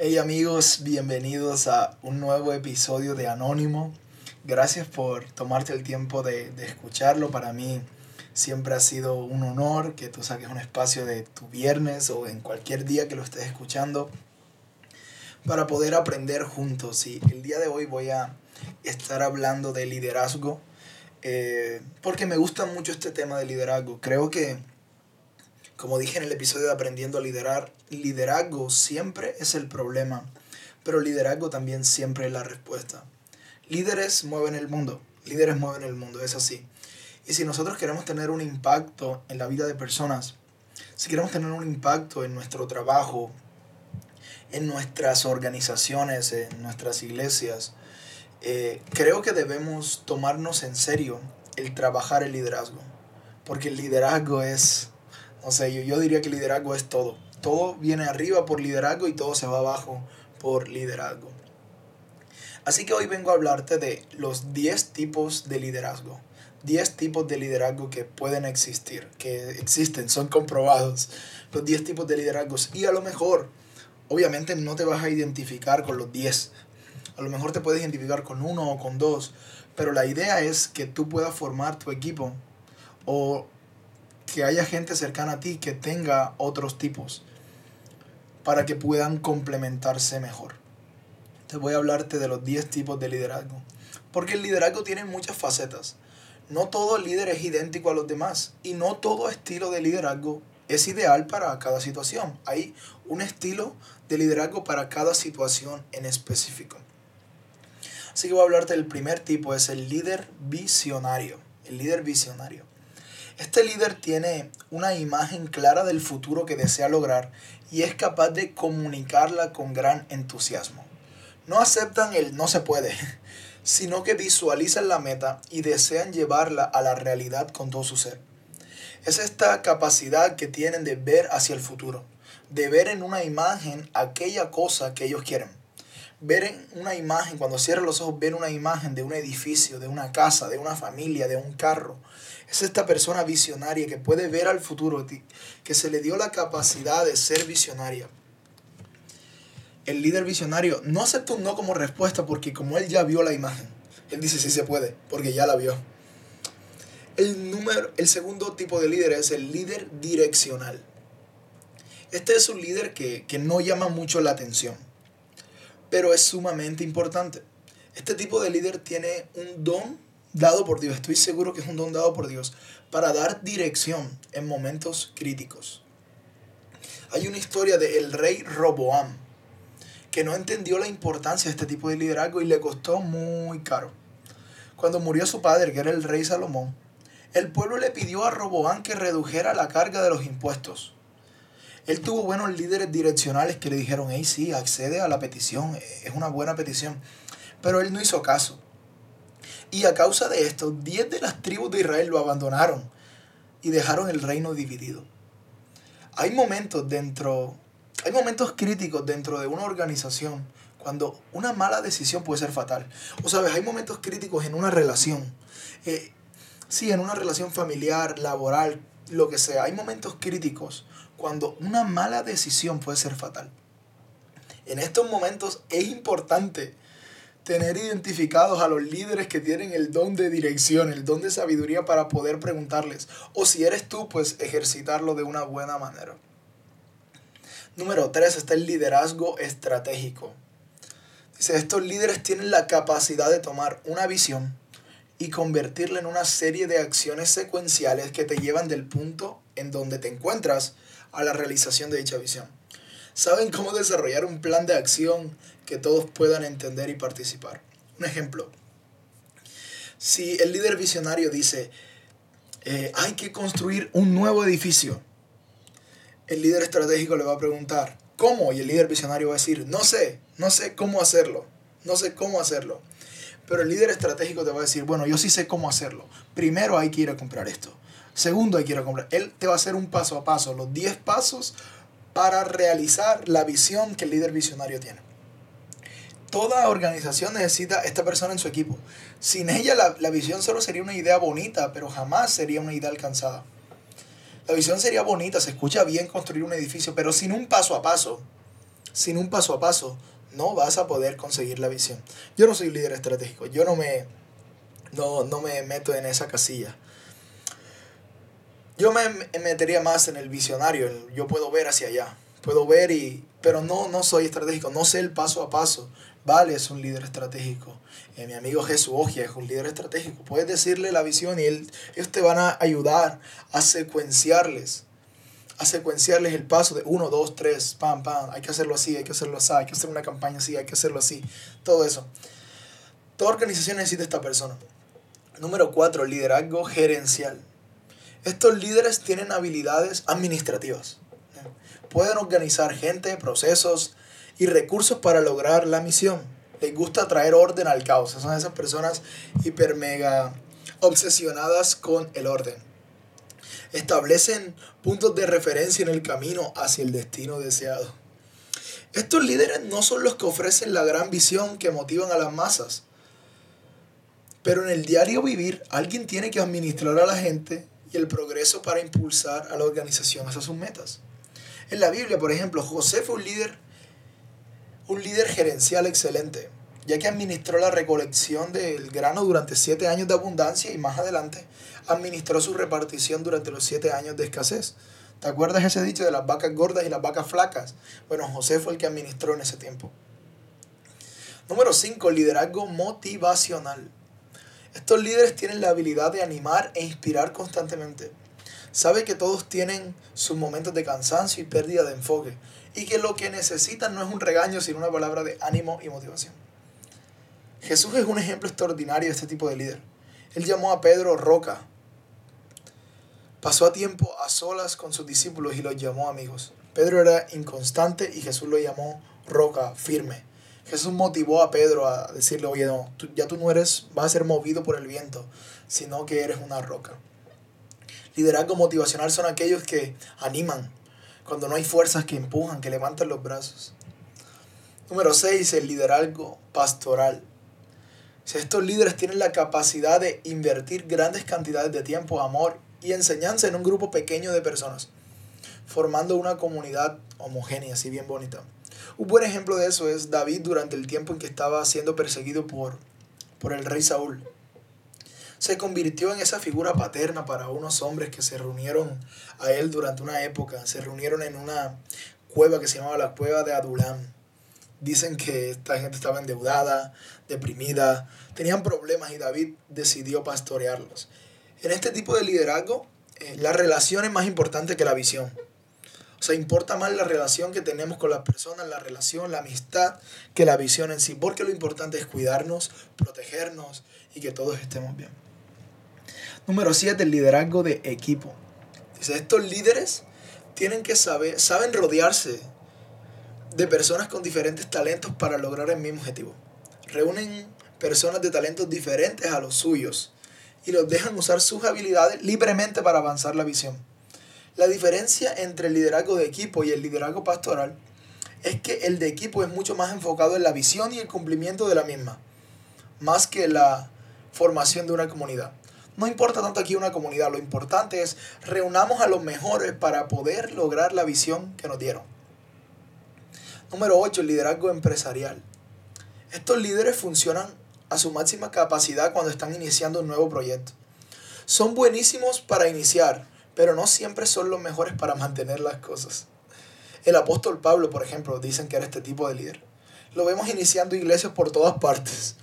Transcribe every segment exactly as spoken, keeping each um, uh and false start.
Hey amigos, bienvenidos a un nuevo episodio de Anónimo. Gracias por tomarte el tiempo de, de escucharlo. Para mí siempre ha sido un honor que tú saques un espacio de tu viernes o en cualquier día que lo estés escuchando para poder aprender juntos. Y el día de hoy voy a estar hablando de liderazgo eh, porque me gusta mucho este tema de liderazgo. Creo que, como dije en el episodio de Aprendiendo a Liderar, liderazgo siempre es el problema, pero liderazgo también siempre es la respuesta. Líderes mueven el mundo, líderes mueven el mundo, es así. Y si nosotros queremos tener un impacto en la vida de personas, si queremos tener un impacto en nuestro trabajo, en nuestras organizaciones, en nuestras iglesias, eh, creo que debemos tomarnos en serio el trabajar el liderazgo, porque el liderazgo es... O sea, yo, yo diría que liderazgo es todo. Todo viene arriba por liderazgo y todo se va abajo por liderazgo. Así que hoy vengo a hablarte de los diez tipos de liderazgo. diez tipos de liderazgo que pueden existir, que existen, son comprobados. Los diez tipos de liderazgos. Y a lo mejor, obviamente no te vas a identificar con los diez. A lo mejor te puedes identificar con uno o con dos. Pero la idea es que tú puedas formar tu equipo o que haya gente cercana a ti que tenga otros tipos para que puedan complementarse mejor. Te voy a hablarte de los diez tipos de liderazgo, porque el liderazgo tiene muchas facetas. No todo líder es idéntico a los demás y no todo estilo de liderazgo es ideal para cada situación. Hay un estilo de liderazgo para cada situación en específico. Así que voy a hablarte del primer tipo, es el líder visionario. El líder visionario. Este líder tiene una imagen clara del futuro que desea lograr y es capaz de comunicarla con gran entusiasmo. No aceptan el no se puede, sino que visualizan la meta y desean llevarla a la realidad con todo su ser. Es esta capacidad que tienen de ver hacia el futuro, de ver en una imagen aquella cosa que ellos quieren. Ver en una imagen, cuando cierran los ojos, ver una imagen de un edificio, de una casa, de una familia, de un carro. Es esta persona visionaria que puede ver al futuro, que se le dio la capacidad de ser visionaria. El líder visionario no acepta un no como respuesta porque como él ya vio la imagen, él dice sí se puede porque ya la vio. El, número, el segundo tipo de líder es el líder direccional. Este es un líder que, que no llama mucho la atención, pero es sumamente importante. Este tipo de líder tiene un don dado por Dios, estoy seguro que es un don dado por Dios, para dar dirección en momentos críticos. Hay una historia del rey Roboam, que no entendió la importancia de este tipo de liderazgo y le costó muy caro. Cuando murió su padre, que era el rey Salomón, el pueblo le pidió a Roboam que redujera la carga de los impuestos. Él tuvo buenos líderes direccionales que le dijeron, hey, sí, accede a la petición, es una buena petición. Pero él no hizo caso. Y a causa de esto, diez de las tribus de Israel lo abandonaron y dejaron el reino dividido. Hay momentos dentro, hay momentos críticos dentro de una organización cuando una mala decisión puede ser fatal. O sabes, hay momentos críticos en una relación. Eh, sí, en una relación familiar, laboral, lo que sea. Hay momentos críticos cuando una mala decisión puede ser fatal. En estos momentos es importante tener identificados a los líderes que tienen el don de dirección, el don de sabiduría para poder preguntarles. O si eres tú, pues ejercitarlo de una buena manera. Número tres está el liderazgo estratégico. Dice, estos líderes tienen la capacidad de tomar una visión y convertirla en una serie de acciones secuenciales que te llevan del punto en donde te encuentras a la realización de dicha visión. Saben cómo desarrollar un plan de acción que todos puedan entender y participar. Un ejemplo. Si el líder visionario dice, eh, hay que construir un nuevo edificio, el líder estratégico le va a preguntar, ¿cómo? Y el líder visionario va a decir, no sé, no sé cómo hacerlo, no sé cómo hacerlo. Pero el líder estratégico te va a decir, bueno, yo sí sé cómo hacerlo. Primero hay que ir a comprar esto. Segundo hay que ir a comprar. Él te va a hacer un paso a paso, los diez pasos para realizar la visión que el líder visionario tiene. Toda organización necesita esta persona en su equipo. Sin ella la, la visión solo sería una idea bonita, pero jamás sería una idea alcanzada. La visión sería bonita, se escucha bien construir un edificio, pero sin un paso a paso, sin un paso a paso, no vas a poder conseguir la visión. Yo no soy líder estratégico, yo no me, no, no me meto en esa casilla. Yo me metería más en el visionario, yo puedo ver hacia allá, puedo ver y... Pero no, no soy estratégico, no sé el paso a paso. Vale, es un líder estratégico. Eh, mi amigo Jesús Ogia es un líder estratégico. Puedes decirle la visión y él, ellos te van a ayudar a secuenciarles. A secuenciarles el paso de uno, dos, tres, pam, pam. Hay que hacerlo así, hay que hacerlo así, hay que hacer una campaña así, hay que hacerlo así. Todo eso. Toda organización necesita esta persona. Número cuatro, liderazgo gerencial. Estos líderes tienen habilidades administrativas. Pueden organizar gente, procesos y recursos para lograr la misión. Les gusta traer orden al caos. Son esas personas hiper mega obsesionadas con el orden. Establecen puntos de referencia en el camino hacia el destino deseado. Estos líderes no son los que ofrecen la gran visión que motivan a las masas. Pero en el diario vivir, alguien tiene que administrar a la gente y el progreso para impulsar a la organización hacia sus metas. En la Biblia, por ejemplo, José fue un líder, un líder gerencial excelente, ya que administró la recolección del grano durante siete años de abundancia y más adelante administró su repartición durante los siete años de escasez. ¿Te acuerdas ese dicho de las vacas gordas y las vacas flacas? Bueno, José fue el que administró en ese tiempo. Número cinco, liderazgo motivacional. Estos líderes tienen la habilidad de animar e inspirar constantemente. Sabe que todos tienen sus momentos de cansancio y pérdida de enfoque y que lo que necesitan no es un regaño sino una palabra de ánimo y motivación. Jesús es un ejemplo extraordinario de este tipo de líder. Él llamó a Pedro roca. Pasó a tiempo a solas con sus discípulos y los llamó amigos. Pedro era inconstante y Jesús lo llamó roca firme. Jesús motivó a Pedro a decirle, oye, no, tú, ya tú no eres, vas a ser movido por el viento, sino que eres una roca. Liderazgo motivacional son aquellos que animan, cuando no hay fuerzas que empujan, que levantan los brazos. Número seis, el liderazgo pastoral. Estos líderes tienen la capacidad de invertir grandes cantidades de tiempo, amor y enseñanza en un grupo pequeño de personas, formando una comunidad homogénea, así bien bonita. Un buen ejemplo de eso es David durante el tiempo en que estaba siendo perseguido por, por el rey Saúl. Se convirtió en esa figura paterna para unos hombres que se reunieron a él durante una época. Se reunieron en una cueva que se llamaba la Cueva de Adulam. Dicen que esta gente estaba endeudada, deprimida, tenían problemas y David decidió pastorearlos. En este tipo de liderazgo, eh, la relación es más importante que la visión. O sea, importa más la relación que tenemos con las personas, la relación, la amistad, que la visión en sí. Porque lo importante es cuidarnos, protegernos y que todos estemos bien. Número siete, el liderazgo de equipo. Dice, estos líderes tienen que saber, saben rodearse de personas con diferentes talentos para lograr el mismo objetivo. Reúnen personas de talentos diferentes a los suyos y los dejan usar sus habilidades libremente para avanzar la visión. La diferencia entre el liderazgo de equipo y el liderazgo pastoral es que el de equipo es mucho más enfocado en la visión y el cumplimiento de la misma, más que la formación de una comunidad. No importa tanto aquí una comunidad, lo importante es reunamos a los mejores para poder lograr la visión que nos dieron. Número ocho, el liderazgo empresarial. Estos líderes funcionan a su máxima capacidad cuando están iniciando un nuevo proyecto. Son buenísimos para iniciar, pero no siempre son los mejores para mantener las cosas. El apóstol Pablo, por ejemplo, dicen que era este tipo de líder. Lo vemos iniciando iglesias por todas partes,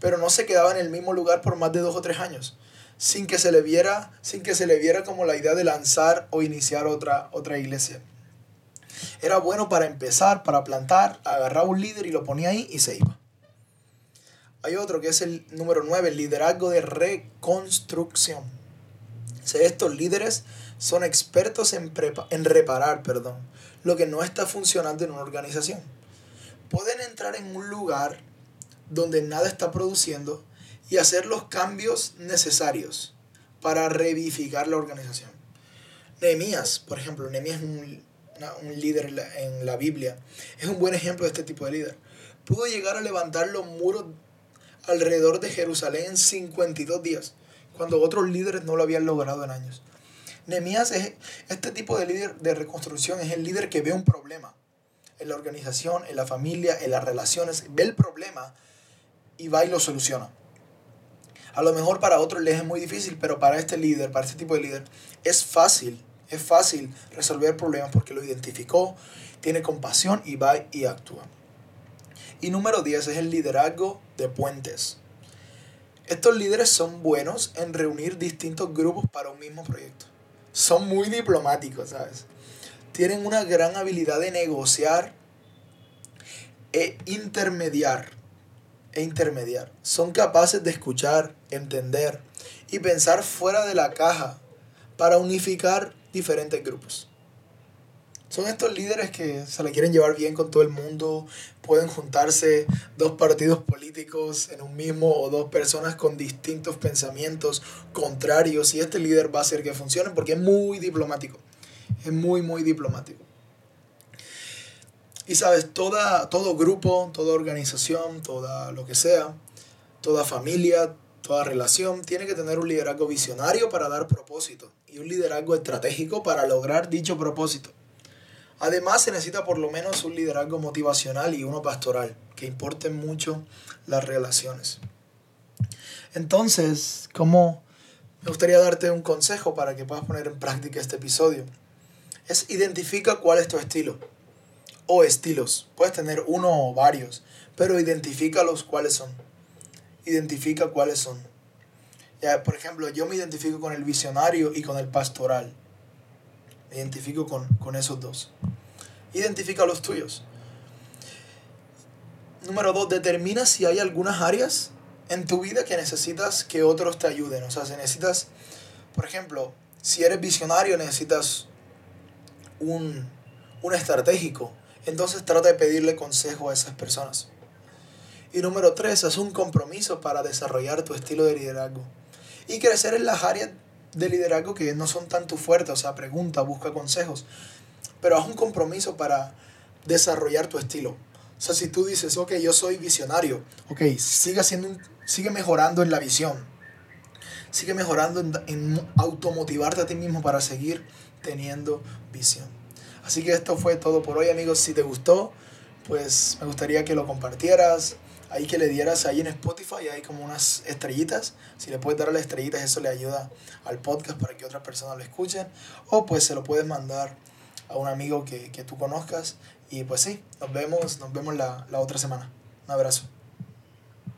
pero no se quedaba en el mismo lugar por más de dos o tres años. Sin que se le viera, sin que se le viera como la idea de lanzar o iniciar otra, otra iglesia. Era bueno para empezar, para plantar, agarraba un líder y lo ponía ahí y se iba. Hay otro que es el número nueve, el liderazgo de reconstrucción. O sea, estos líderes son expertos en, prepa- en reparar perdón, lo que no está funcionando en una organización. Pueden entrar en un lugar donde nada está produciendo y hacer los cambios necesarios para revivificar la organización. Nehemías, por ejemplo, Nehemías es un, una, un líder en la, en la Biblia. Es un buen ejemplo de este tipo de líder. Pudo llegar a levantar los muros alrededor de Jerusalén en cincuenta y dos días, cuando otros líderes no lo habían logrado en años. Nehemías es este tipo de líder de reconstrucción, es el líder que ve un problema. en la organización, en la familia, en las relaciones. Ve el problema y va y lo soluciona. A lo mejor para otros les es muy difícil, pero para este líder, para este tipo de líder, es fácil, es fácil resolver problemas porque lo identificó, tiene compasión y va y actúa. Y número diez es el liderazgo de puentes. Estos líderes son buenos en reunir distintos grupos para un mismo proyecto. Son muy diplomáticos, ¿sabes? Tienen una gran habilidad de negociar e intermediar. E intermediar. Son capaces de escuchar, entender y pensar fuera de la caja para unificar diferentes grupos. Son estos líderes que se la quieren llevar bien con todo el mundo. Pueden juntarse dos partidos políticos en un mismo o dos personas con distintos pensamientos contrarios. Y este líder va a hacer que funcione porque es muy diplomático. Es muy, muy diplomático. Y sabes, toda, todo grupo, toda organización, toda lo que sea, toda familia, toda relación, tiene que tener un liderazgo visionario para dar propósito y un liderazgo estratégico para lograr dicho propósito. Además, se necesita por lo menos un liderazgo motivacional y uno pastoral, que importen mucho las relaciones. Entonces, ¿cómo? Me gustaría darte un consejo para que puedas poner en práctica este episodio. Es identifica cuál es tu estilo o estilos. Puedes tener uno o varios, pero identifica los cuáles son. Identifica cuáles son. Ya, por ejemplo, yo me identifico con el visionario y con el pastoral. Me identifico con, con esos dos. Identifica los tuyos. Número dos, determina si hay algunas áreas en tu vida que necesitas que otros te ayuden. O sea, si necesitas, por ejemplo, si eres visionario, necesitas un, un estratégico. Entonces trata de pedirle consejo a esas personas. Y número tres, haz un compromiso para desarrollar tu estilo de liderazgo y crecer en las áreas de liderazgo que no son tan tu fuerte. O sea, pregunta, busca consejos, pero haz un compromiso para desarrollar tu estilo. O sea, si tú dices, ok, yo soy visionario, ok, sigue, siendo un, sigue mejorando en la visión, sigue mejorando en, en automotivarte a ti mismo para seguir teniendo visión. Así que esto fue todo por hoy, amigos. Si te gustó, pues me gustaría que lo compartieras, ahí que le dieras ahí en Spotify, hay como unas estrellitas, si le puedes dar a las estrellitas, eso le ayuda al podcast para que otras personas lo escuchen, o pues se lo puedes mandar a un amigo que, que tú conozcas, y pues sí, nos vemos, nos vemos la, la otra semana. Un abrazo.